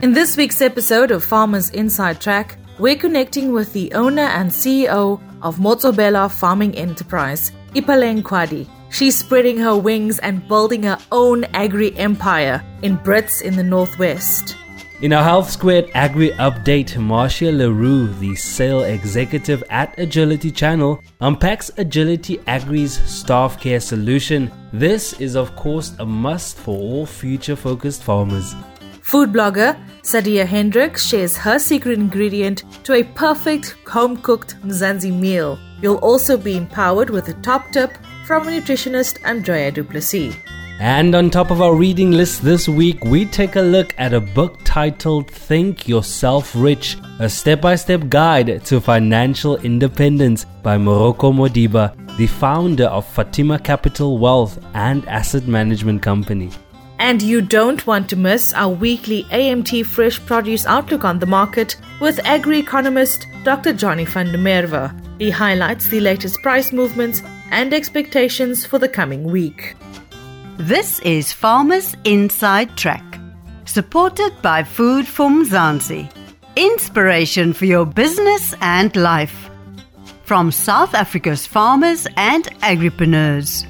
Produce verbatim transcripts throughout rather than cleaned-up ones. In this week's episode of Farmers Inside Track, we're connecting with the owner and C E O of Motobella Farming Enterprise, Ipeleng Kwadi. She's spreading her wings and building her own agri empire in Brits in the Northwest. In our Health Squared Agri update, Marsha LaRue, the sale executive at Agility Channel, unpacks Agility Agri's staff care solution. This is, of course, a must for all future-focused farmers. Food blogger Sadia Hendricks shares her secret ingredient to a perfect home-cooked Mzansi meal. You'll also be empowered with a top tip from nutritionist Andrea Duplessis. And on top of our reading list this week, we take a look at a book titled Think Yourself Rich, a step-by-step guide to financial independence by Morocco Modiba, the founder of Fatima Capital Wealth and Asset Management Company. And you don't want to miss our weekly A M T Fresh Produce Outlook on the market with agri-economist Doctor Johnny van der Merwe. He highlights the latest price movements and expectations for the coming week. This is Farmers Inside Track, supported by Food for Mzansi. Inspiration for your business and life. From South Africa's farmers and agripreneurs.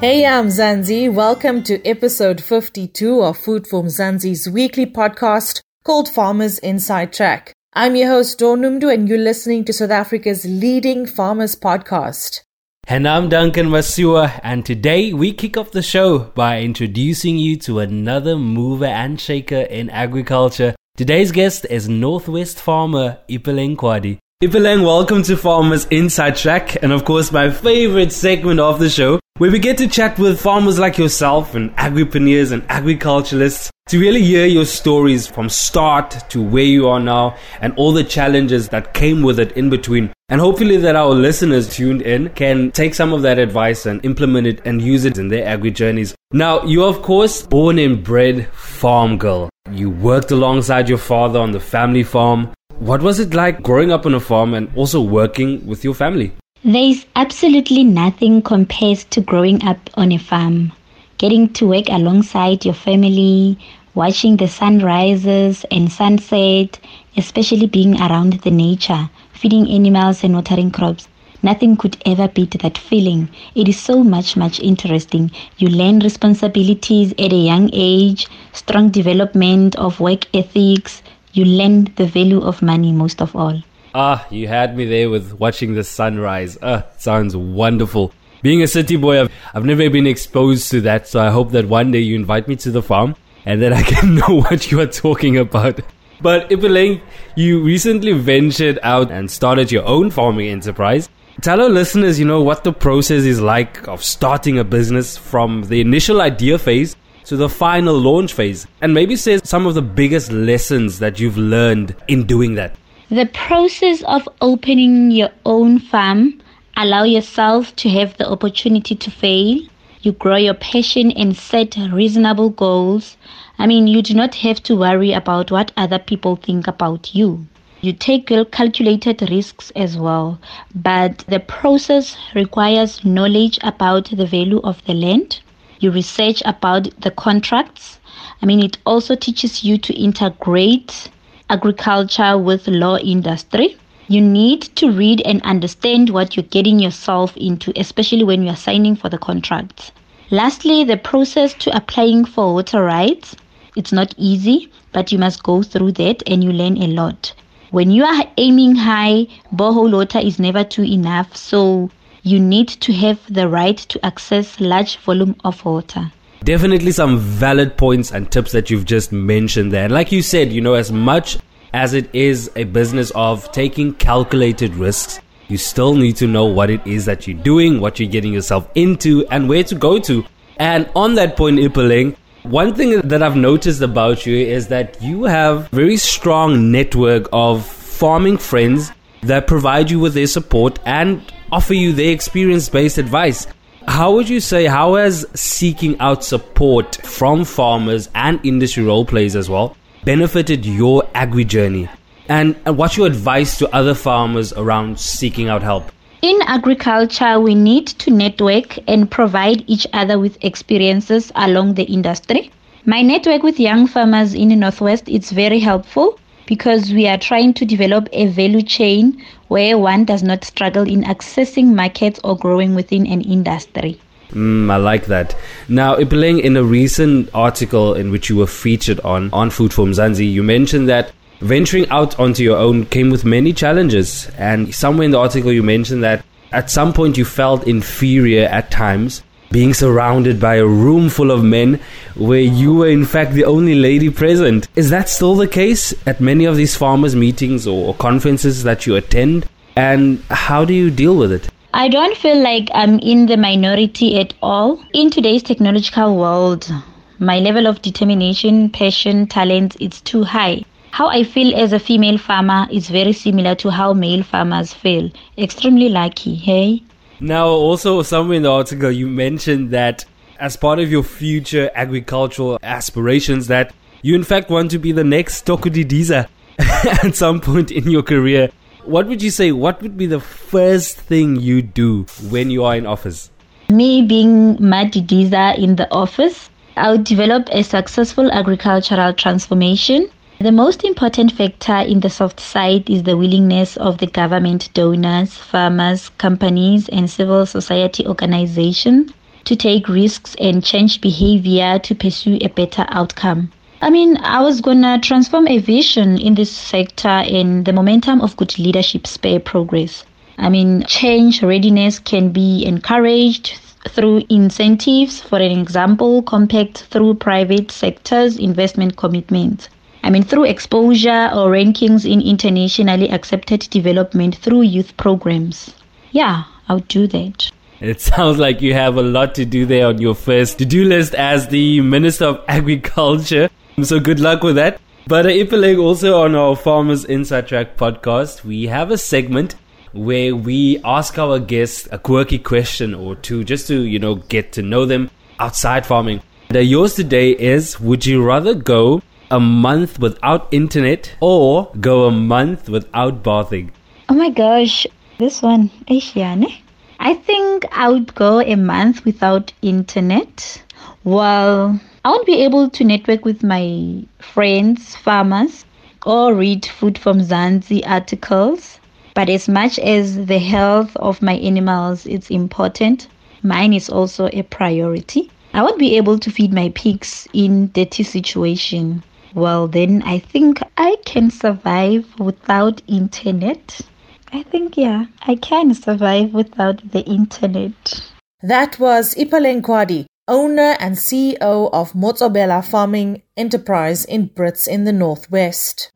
Hey, I'm Mzansi. Welcome to episode fifty-two of Food for Mzansi's weekly podcast called Farmers Inside Track. I'm your host, Don Umdu, and you're listening to South Africa's leading farmers podcast. And I'm Duncan Masua, and today we kick off the show by introducing you to another mover and shaker in agriculture. Today's guest is Northwest farmer Ipeleng Kwadi. Ipeleng, welcome to Farmers Inside Track, and of course my favorite segment of the show, where we get to chat with farmers like yourself and agripreneurs and agriculturalists to really hear your stories from start to where you are now and all the challenges that came with it in between. And hopefully that our listeners tuned in can take some of that advice and implement it and use it in their agri journeys. Now, you're of course born and bred farm girl. You worked alongside your father on the family farm. What was it like growing up on a farm and also working with your family? There's absolutely nothing compared to growing up on a farm. Getting to work alongside your family, watching the sunrises and sunset, especially being around the nature, feeding animals and watering crops. Nothing could ever beat that feeling. It is so much, much interesting. You learn responsibilities at a young age, strong development of work ethics. You learn the value of money most of all. Ah, you had me there with watching the sunrise. Ah, sounds wonderful. Being a city boy, I've, I've never been exposed to that, so I hope that one day you invite me to the farm and then I can know what you are talking about. But Ipeleng, you recently ventured out and started your own farming enterprise. Tell our listeners, you know, what the process is like of starting a business from the initial idea phase to the final launch phase, and maybe say some of the biggest lessons that you've learned in doing that. The process of opening your own farm allows yourself to have the opportunity to fail. You grow your passion and set reasonable goals. I mean, you do not have to worry about what other people think about you. You take calculated risks as well, but the process requires knowledge about the value of the land. You research about the contracts. I mean, it also teaches you to integrate agriculture with law industry. You need to read and understand what you're getting yourself into, especially when you're signing for the contract. Lastly, the process to applying for water rights. It's not easy, but you must go through that and you learn a lot. When you are aiming high, borehole water is never too enough, so you need to have the right to access large volume of water. Definitely some valid points and tips that you've just mentioned there. And like you said, you know, as much as it is a business of taking calculated risks, you still need to know what it is that you're doing, what you're getting yourself into, and where to go to. And on that point, Ipeleng, one thing that I've noticed about you is that you have a very strong network of farming friends that provide you with their support and offer you their experience-based advice. How would you say, how has seeking out support from farmers and industry role players as well benefited your agri journey? And what's your advice to other farmers around seeking out help? In agriculture, we need to network and provide each other with experiences along the industry. My network with young farmers in the Northwest is very helpful because we are trying to develop a value chain where one does not struggle in accessing markets or growing within an industry. Mm, I like that. Now, Ipeleng, in a recent article in which you were featured on, on Food for Mzansi, you mentioned that venturing out onto your own came with many challenges. And somewhere in the article you mentioned that at some point you felt inferior at times, being surrounded by a room full of men where you were in fact the only lady present. Is that still the case at many of these farmers' meetings or conferences that you attend? And how do you deal with it? I don't feel like I'm in the minority at all. In today's technological world, my level of determination, passion, talent is too high. How I feel as a female farmer is very similar to how male farmers feel. Extremely lucky, hey? Now, also somewhere in the article, you mentioned that as part of your future agricultural aspirations that you in fact want to be the next Thoko Didiza at some point in your career. What would you say, what would be the first thing you do when you are in office? Me being Madidiza in the office, I would develop a successful agricultural transformation. The most important factor in the soft side is the willingness of the government donors, farmers, companies, and civil society organizations to take risks and change behavior to pursue a better outcome. I mean, I was going to transform a vision in this sector and the momentum of good leadership spare progress. I mean, change readiness can be encouraged through incentives, for an example, compact through private sector's investment commitments. I mean, through exposure or rankings in internationally accepted development through youth programs. Yeah, I'll do that. It sounds like you have a lot to do there on your first to-do list as the Minister of Agriculture. So good luck with that. But uh, Ipeleng, also on our Farmers Inside Track podcast, we have a segment where we ask our guests a quirky question or two just to, you know, get to know them outside farming. And, uh, yours today is, would you rather go a month without internet or go a month without bathing? Oh my gosh, this one. I think I would go a month without internet. Well, I won't be able to network with my friends, farmers, or read Food for Mzansi articles. But as much as the health of my animals is important, mine is also a priority. I won't be able to feed my pigs in dirty situation. Well, then I think I can survive without internet. I think, yeah, I can survive without the internet. That was Ipeleng Kwadi, owner and C E O of Motobella Farming Enterprise in Brits in the Northwest.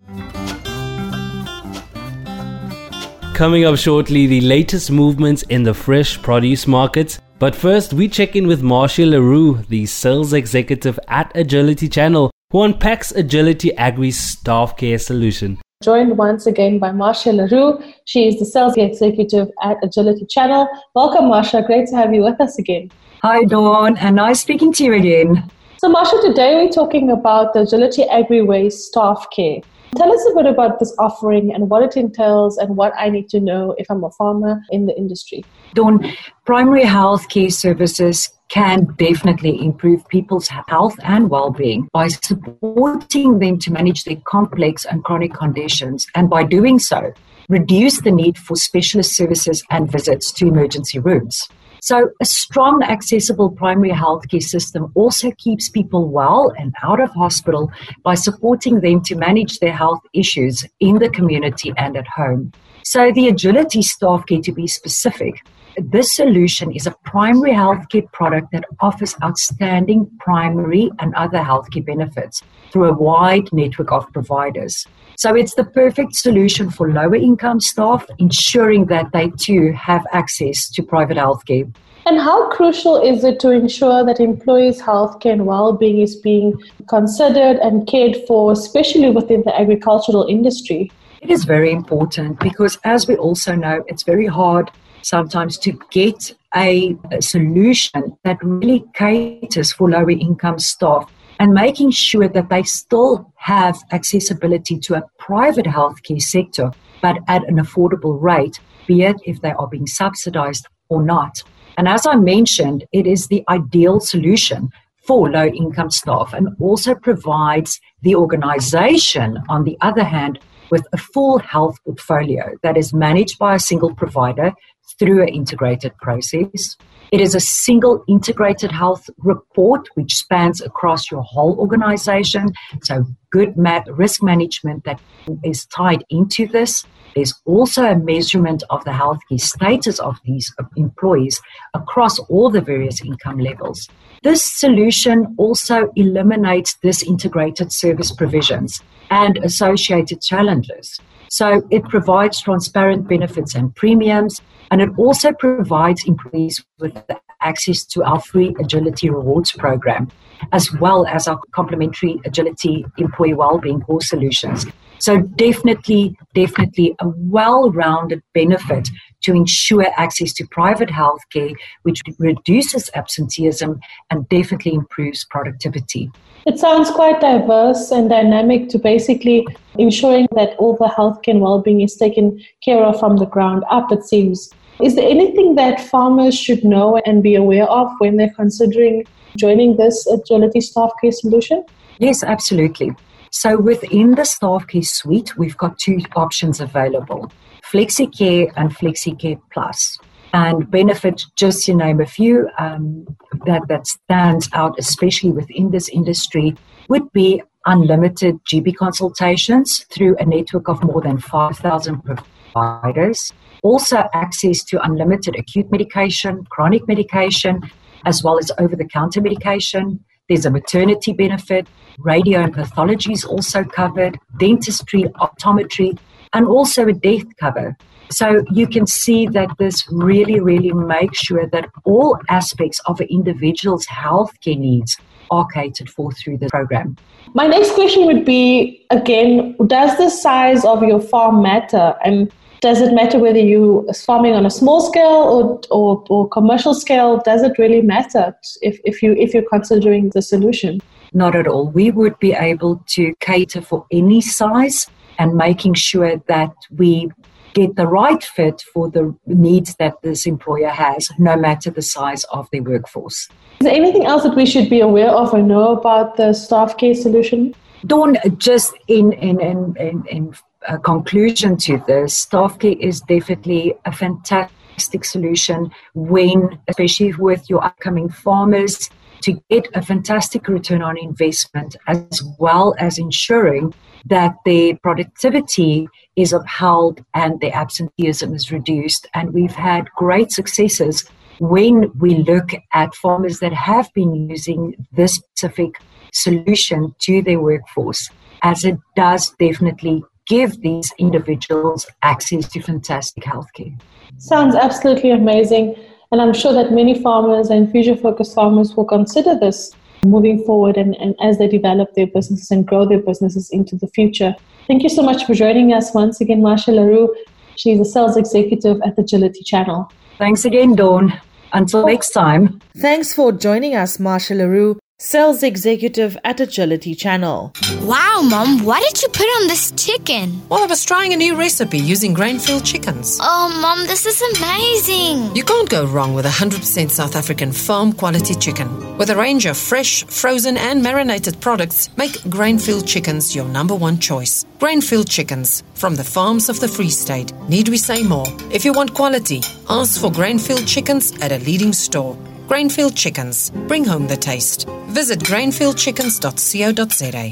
Coming up shortly, the latest movements in the fresh produce markets. But first, we check in with Marsha LaRue, the sales executive at Agility Channel, who unpacks Agility Agri's staff care solution. Joined once again by Marsha LaRue. She is the sales executive at Agility Channel. Welcome, Marsha. Great to have you with us again. Hi, Dawn, and nice speaking to you again. So, Marsha, today we're talking about the Agility Agri Way staff care. Tell us a bit about this offering and what it entails and what I need to know if I'm a farmer in the industry. Dawn, primary health care services can definitely improve people's health and well-being by supporting them to manage their complex and chronic conditions, and by doing so, reduce the need for specialist services and visits to emergency rooms. So a strong, accessible primary healthcare system also keeps people well and out of hospital by supporting them to manage their health issues in the community and at home. So the Agility staff care, to be specific, this solution is a primary healthcare product that offers outstanding primary and other healthcare benefits through a wide network of providers. So it's the perfect solution for lower income staff, ensuring that they too have access to private healthcare. And how crucial is it to ensure that employees' healthcare and well-being is being considered and cared for, especially within the agricultural industry? It is very important because, as we also know, it's very hard sometimes to get a, a solution that really caters for lower income staff, and making sure that they still have accessibility to a private healthcare sector, but at an affordable rate, be it if they are being subsidized or not. And as I mentioned, it is the ideal solution for low-income staff, and also provides the organization, on the other hand, with a full health portfolio that is managed by a single provider through an integrated process. It is a single integrated health report which spans across your whole organization. So good risk management that is tied into this. There's also a measurement of the healthy status of these employees across all the various income levels. This solution also eliminates disintegrated service provisions and associated challenges. So it provides transparent benefits and premiums, and it also provides employees with access to our free Agility Rewards program, as well as our complimentary Agility Employee Wellbeing Core Solutions. So definitely, definitely a well-rounded benefit to ensure access to private healthcare, which reduces absenteeism and definitely improves productivity. It sounds quite diverse and dynamic to basically ensuring that all the healthcare and wellbeing is taken care of from the ground up, it seems. Is there anything that farmers should know and be aware of when they're considering joining this Agility Staff Care solution? Yes, absolutely. So within the Staff Care suite, we've got two options available, FlexiCare and FlexiCare Plus. And benefit, just to name a few, um, that, that stands out, especially within this industry, would be unlimited G B consultations through a network of more than five thousand providers. Also access to unlimited acute medication, chronic medication, as well as over-the-counter medication. There's a maternity benefit. Radio and pathology is also covered, dentistry, optometry, and also a death cover. So you can see that this really, really makes sure that all aspects of an individual's healthcare needs are catered for through the program. My next question would be, again, does the size of your farm matter? And does it matter whether you're farming on a small scale or, or, or commercial scale? Does it really matter if, if, you, if you're considering the solution? Not at all. We would be able to cater for any size, and making sure that we get the right fit for the needs that this employer has, no matter the size of their workforce. Is there anything else that we should be aware of or know about the Staff Care solution? Dawn, just in in in in, in a conclusion to this, Staff Care is definitely a fantastic solution when, especially with your upcoming farmers, to get a fantastic return on investment, as well as ensuring that their productivity is upheld and their absenteeism is reduced. And we've had great successes when we look at farmers that have been using this specific solution to their workforce, as it does definitely give these individuals access to fantastic healthcare. Sounds absolutely amazing. And I'm sure that many farmers and future-focused farmers will consider this moving forward and, and as they develop their businesses and grow their businesses into the future. Thank you so much for joining us once again, Marsha LaRue. She's a sales executive at Agility Channel. Thanks again, Dawn. Until next time. Thanks for joining us, Marsha LaRue, sales executive at Agility Channel. Wow, Mom, what did you put on this chicken? Well, I was trying a new recipe using Grainfield chickens. Oh, Mom, this is amazing. You can't go wrong with one hundred percent South African farm quality chicken. With a range of fresh, frozen and marinated products, make Grainfield chickens your number one choice. Grainfield chickens, from the farms of the Free State. Need we say more? If you want quality, ask for Grainfield chickens at a leading store. Grainfield Chickens. Bring home the taste. Visit grainfield chickens dot co dot za.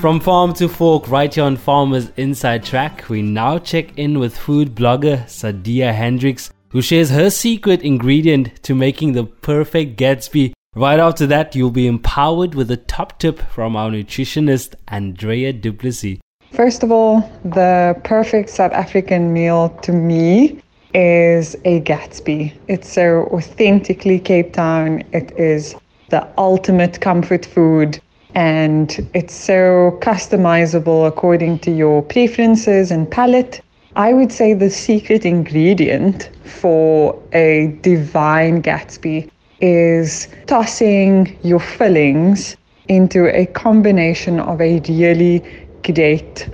From farm to fork, right here on Farmers Inside Track, we now check in with food blogger Sadia Hendricks, who shares her secret ingredient to making the perfect Gatsby. Right after that, you'll be empowered with a top tip from our nutritionist, Andrea Duplessis. First of all, the perfect South African meal to me is a Gatsby. It's so authentically Cape Town. It is the ultimate comfort food, and it's so customizable according to your preferences and palate. I would say the secret ingredient for a divine Gatsby is tossing your fillings into a combination of a really great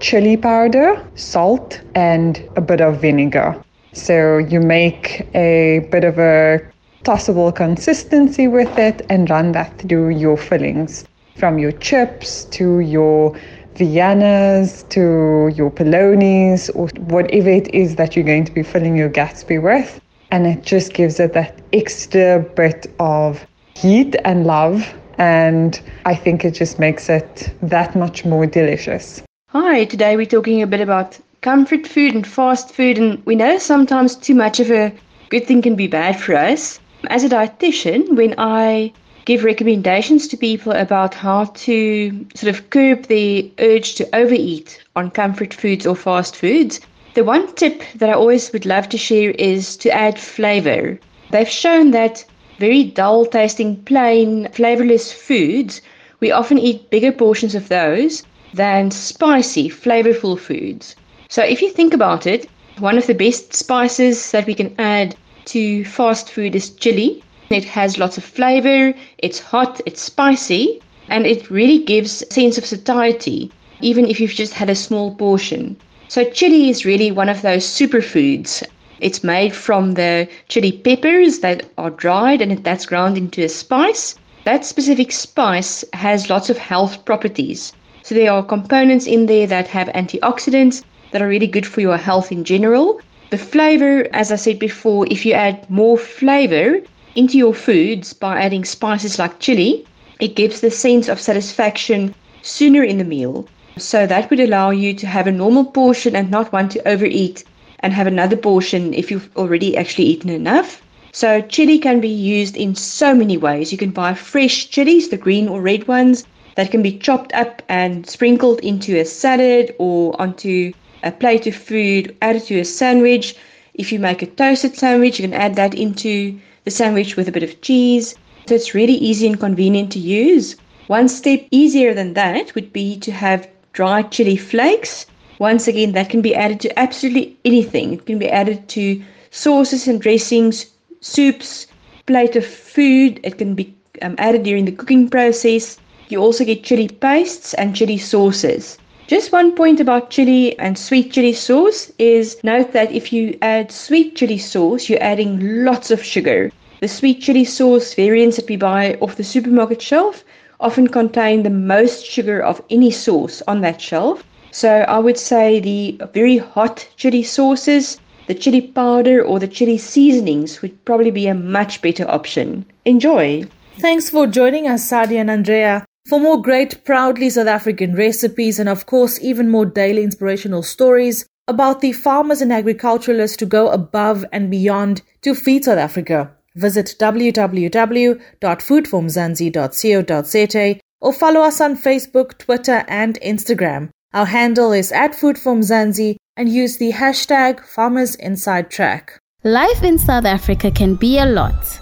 chili powder, salt, and a bit of vinegar. So you make a bit of a possible consistency with it, and run that through your fillings, from your chips to your Viennas to your polonies or whatever it is that you're going to be filling your Gatsby with. And it just gives it that extra bit of heat and love, and I think it just makes it that much more delicious. Hi, today we're talking a bit about comfort food and fast food, and we know sometimes too much of a good thing can be bad for us. As a dietitian, when I give recommendations to people about how to sort of curb the urge to overeat on comfort foods or fast foods, the one tip that I always would love to share is to add flavor. They've shown that very dull tasting, plain, flavorless foods, we often eat bigger portions of those than spicy, flavorful foods. So if you think about it, one of the best spices that we can add to fast food is chili. It has lots of flavor, it's hot, it's spicy, and it really gives a sense of satiety, even if you've just had a small portion. So chili is really one of those superfoods. It's made from the chili peppers that are dried, and that's ground into a spice. That specific spice has lots of health properties. So there are components in there that have antioxidants that are really good for your health in general. The flavor, as I said before, if you add more flavor into your foods by adding spices like chili, it gives the sense of satisfaction sooner in the meal. So that would allow you to have a normal portion and not want to overeat and have another portion if you've already actually eaten enough. So chili can be used in so many ways. You can buy fresh chilies, the green or red ones, that can be chopped up and sprinkled into a salad or onto a plate of food, added to a sandwich. If you make a toasted sandwich, you can add that into the sandwich with a bit of cheese. So it's really easy and convenient to use. One step easier than that would be to have dry chili flakes. Once again, that can be added to absolutely anything. It can be added to sauces and dressings, soups, plate of food. It can be um, added during the cooking process. You also get chili pastes and chili sauces. Just one point about chili and sweet chili sauce is note that if you add sweet chili sauce, you're adding lots of sugar. The sweet chili sauce variants that we buy off the supermarket shelf often contain the most sugar of any sauce on that shelf. So I would say the very hot chili sauces, the chili powder or the chili seasonings would probably be a much better option. Enjoy! Thanks for joining us, Sadia and Andrea. For more great proudly South African recipes and of course even more daily inspirational stories about the farmers and agriculturalists who go above and beyond to feed South Africa, visit w w w dot food for mzansi dot co dot za or follow us on Facebook, Twitter and Instagram. Our handle is at Food for Mzansi and use the hashtag FarmersInsideTrack. Life in South Africa can be a lot.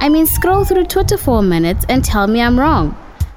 I mean, scroll through Twitter for a minute and tell me I'm wrong.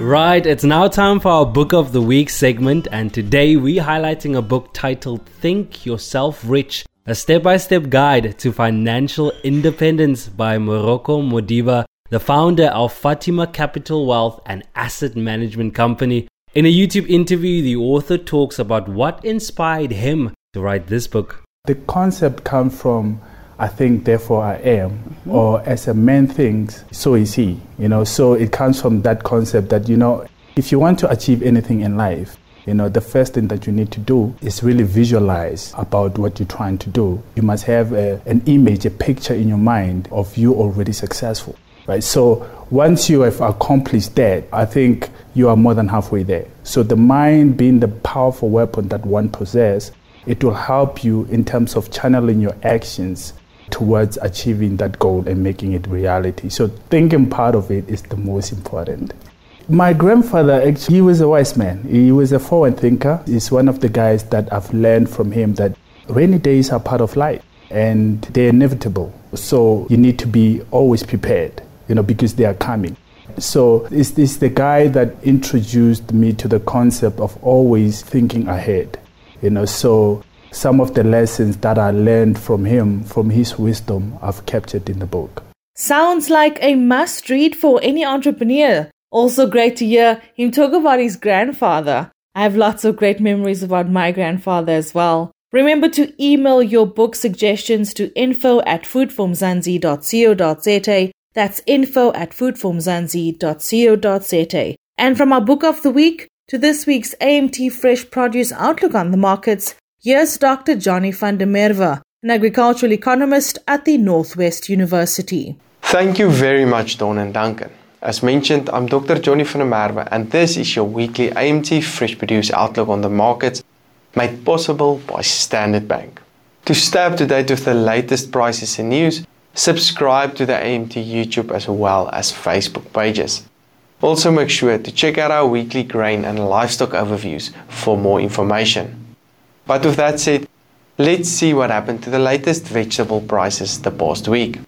Right, it's now time for our Book of the Week segment, and today we're highlighting a book titled Think Yourself Rich, a step-by-step guide to financial independence by Morocco Modiba, the founder of Fatima Capital Wealth and Asset Management Company. In a YouTube interview, the author talks about what inspired him to write this book. The concept comes from I think therefore I am, mm-hmm. or as a man thinks, so is he. You know, so it comes from that concept that, you know, if you want to achieve anything in life, you know, the first thing that you need to do is really visualize about what you're trying to do. You must have a, an image, a picture in your mind of you already successful, right? So once you have accomplished that, I think you are more than halfway there. So the mind being the powerful weapon that one possesses, it will help you in terms of channeling your actions towards achieving that goal and making it reality. So thinking part of it is the most important. My grandfather, actually, he was a wise man. He was a forward thinker. He's one of the guys that I've learned from him that rainy days are part of life and they're inevitable. So you need to be always prepared, you know, because they are coming. So it's, it's the guy that introduced me to the concept of always thinking ahead. You know, so some of the lessons that I learned from him, from his wisdom, I've captured in the book. Sounds like a must-read for any entrepreneur. Also great to hear him talk about his grandfather. I have lots of great memories about my grandfather as well. Remember to email your book suggestions to info at foodformzansi.co.za. That's info at foodformzansi.co.za. And from our book of the week to this week's A M T Fresh Produce Outlook on the Markets, here's Doctor Johnny van der Merwe, an agricultural economist at the Northwest University. Thank you very much, Don and Duncan. As mentioned, I'm Doctor Johnny van der Merwe, and this is your weekly A M T Fresh Produce Outlook on the Markets, made possible by Standard Bank. To stay up to date with the latest prices and news, subscribe to the A M T YouTube as well as Facebook pages. Also make sure to check out our weekly grain and livestock overviews for more information. But with that said, let's see what happened to the latest vegetable prices the past week.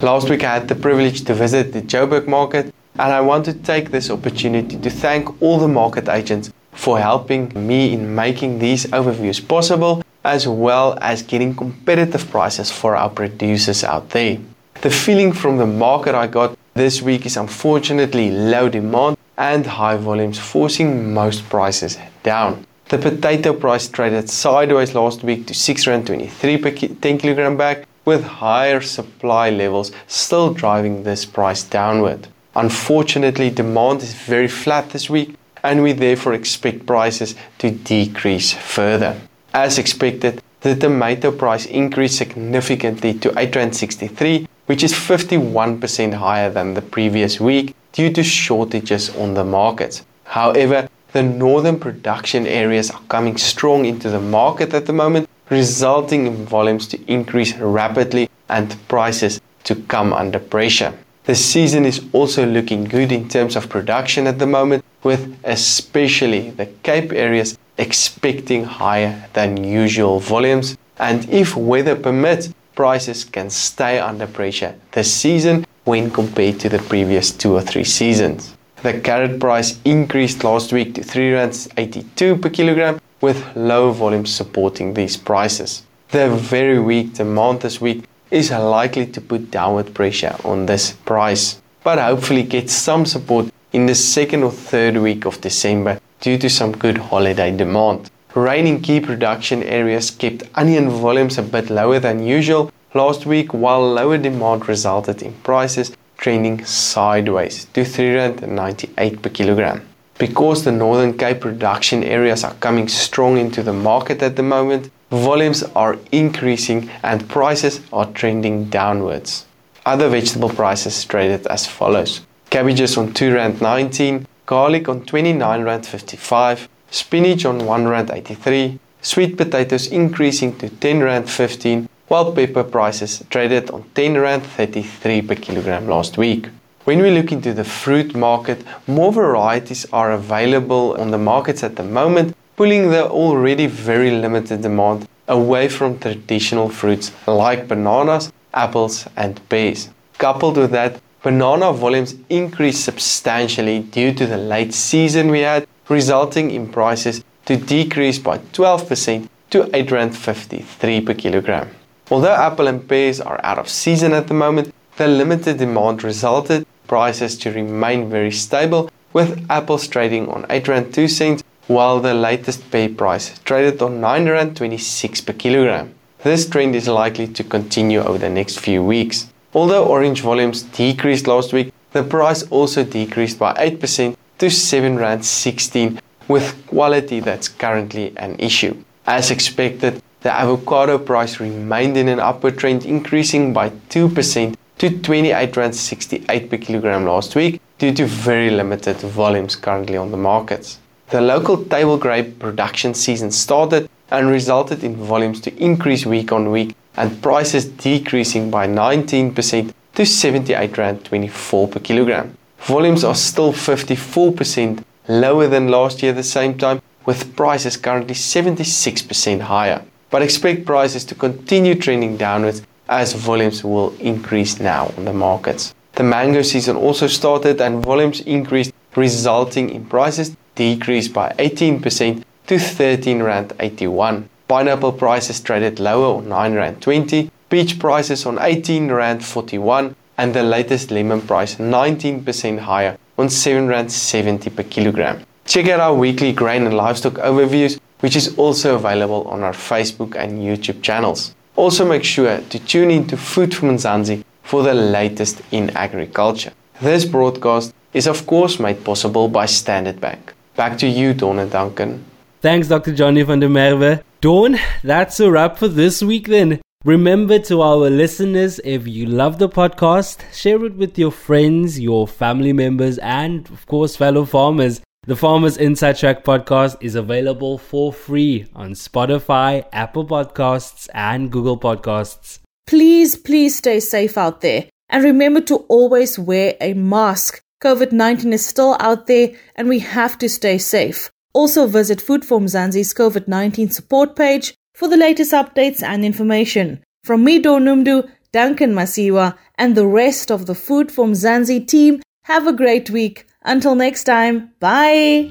Last week I had the privilege to visit the Joburg market, and I want to take this opportunity to thank all the market agents for helping me in making these overviews possible, as well as getting competitive prices for our producers out there. The feeling from the market I got this week is unfortunately low demand and high volumes forcing most prices down. The potato price traded sideways last week to six rand twenty-three per ten kilogram bag, with higher supply levels still driving this price downward. Unfortunately, demand is very flat this week, and we therefore expect prices to decrease further. As expected, the tomato price increased significantly to eight rand sixty-three, which is fifty-one percent higher than the previous week due to shortages on the market. However, the northern production areas are coming strong into the market at the moment, resulting in volumes to increase rapidly and prices to come under pressure. The season is also looking good in terms of production at the moment, with especially the Cape areas expecting higher than usual volumes. And if weather permits, prices can stay under pressure this season when compared to the previous two or three seasons. The carrot price increased last week to three rand eighty-two per kilogram, with low volumes supporting these prices. The very weak demand this week is likely to put downward pressure on this price, but hopefully get some support in the second or third week of December due to some good holiday demand. Rain in key production areas kept onion volumes a bit lower than usual last week, while lower demand resulted in prices trending sideways to three rand ninety-eight per kilogram. Because the Northern Cape production areas are coming strong into the market at the moment, volumes are increasing and prices are trending downwards. Other vegetable prices traded as follows: cabbages on two rand nineteen, garlic on twenty-nine rand fifty-five, spinach on one rand eighty-three, sweet potatoes increasing to ten rand fifteen, while pepper prices traded on ten rand thirty-three per kilogram last week. When we look into the fruit market, more varieties are available on the markets at the moment, pulling the already very limited demand away from traditional fruits like bananas, apples and pears. Coupled with that, banana volumes increased substantially due to the late season we had, resulting in prices to decrease by twelve percent to eight rand fifty-three per kilogram. Although apple and pears are out of season at the moment, the limited demand resulted in prices to remain very stable, with apples trading on eight rand two cents, while the latest pear price traded on nine rand twenty-six per kilogram. This trend is likely to continue over the next few weeks. Although orange volumes decreased last week, the price also decreased by eight percent to seven rand sixteen, with quality that's currently an issue. As expected, the avocado price remained in an upward trend, increasing by two percent to twenty-eight rand sixty-eight per kilogram last week due to very limited volumes currently on the markets. The local table grape production season started and resulted in volumes to increase week on week, and prices decreasing by nineteen percent to seventy-eight rand twenty-four per kilogram. Volumes are still fifty-four percent lower than last year at the same time, with prices currently seventy-six percent higher. But expect prices to continue trending downwards as volumes will increase now on the markets. The mango season also started and volumes increased, resulting in prices decreased by eighteen percent to thirteen rand eighty-one. Pineapple prices traded lower on nine rand twenty, peach prices on eighteen rand forty-one, and the latest lemon price nineteen percent higher on seven rand seventy per kilogram. Check out our weekly grain and livestock overviews, which is also available on our Facebook and YouTube channels. Also make sure to tune in to Food for Mzansi for the latest in agriculture. This broadcast is of course made possible by Standard Bank. Back to you, Don and Duncan. Thanks, Doctor Johnny van der Merwe. Don, that's a wrap for this week then. Remember, to our listeners, if you love the podcast, share it with your friends, your family members, and of course fellow farmers. The Farmers Inside Track podcast is available for free on Spotify, Apple Podcasts, and Google Podcasts. Please, please stay safe out there. And remember to always wear a mask. COVID nineteen is still out there and we have to stay safe. Also visit Food for Mzansi's COVID nineteen support page for the latest updates and information. From me, Don Umdu, Duncan Masua, and the rest of the Food for Mzansi team, have a great week. Until next time, bye!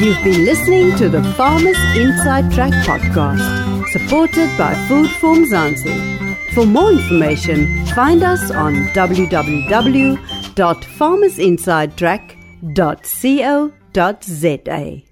You've been listening to the Farmers Inside Track podcast, supported by Food for Mzansi. For more information, find us on w w w dot farmers inside track dot co dot z a.